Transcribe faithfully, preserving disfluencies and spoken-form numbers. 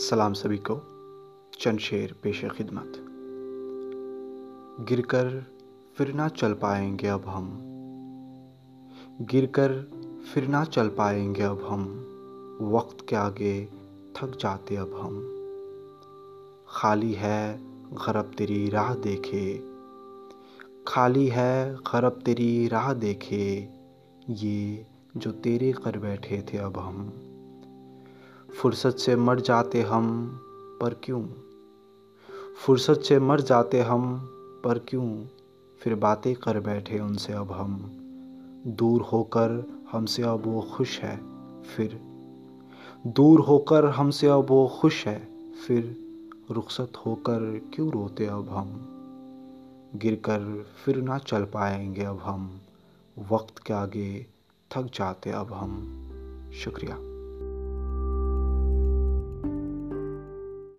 सलाम सभी को। चंद शेर पेश खिदमत। गिरकर फिर ना चल पाएंगे अब हम, गिरकर फिर ना चल पाएंगे अब हम, वक्त के आगे थक जाते अब हम। खाली है गरब तेरी राह देखे, खाली है गरब तेरी राह देखे, ये जो तेरे कर बैठे थे अब हम। फुर्सत से मर जाते हम पर क्यों, फुर्सत से मर जाते हम पर क्यों, फिर बातें कर बैठे उनसे अब हम। दूर होकर हमसे अब वो खुश है फिर, दूर होकर हमसे अब वो खुश है फिर, रुखसत होकर क्यों रोते अब हम। गिरकर फिर ना चल पाएंगे अब हम, वक्त के आगे थक जाते अब हम। शुक्रिया।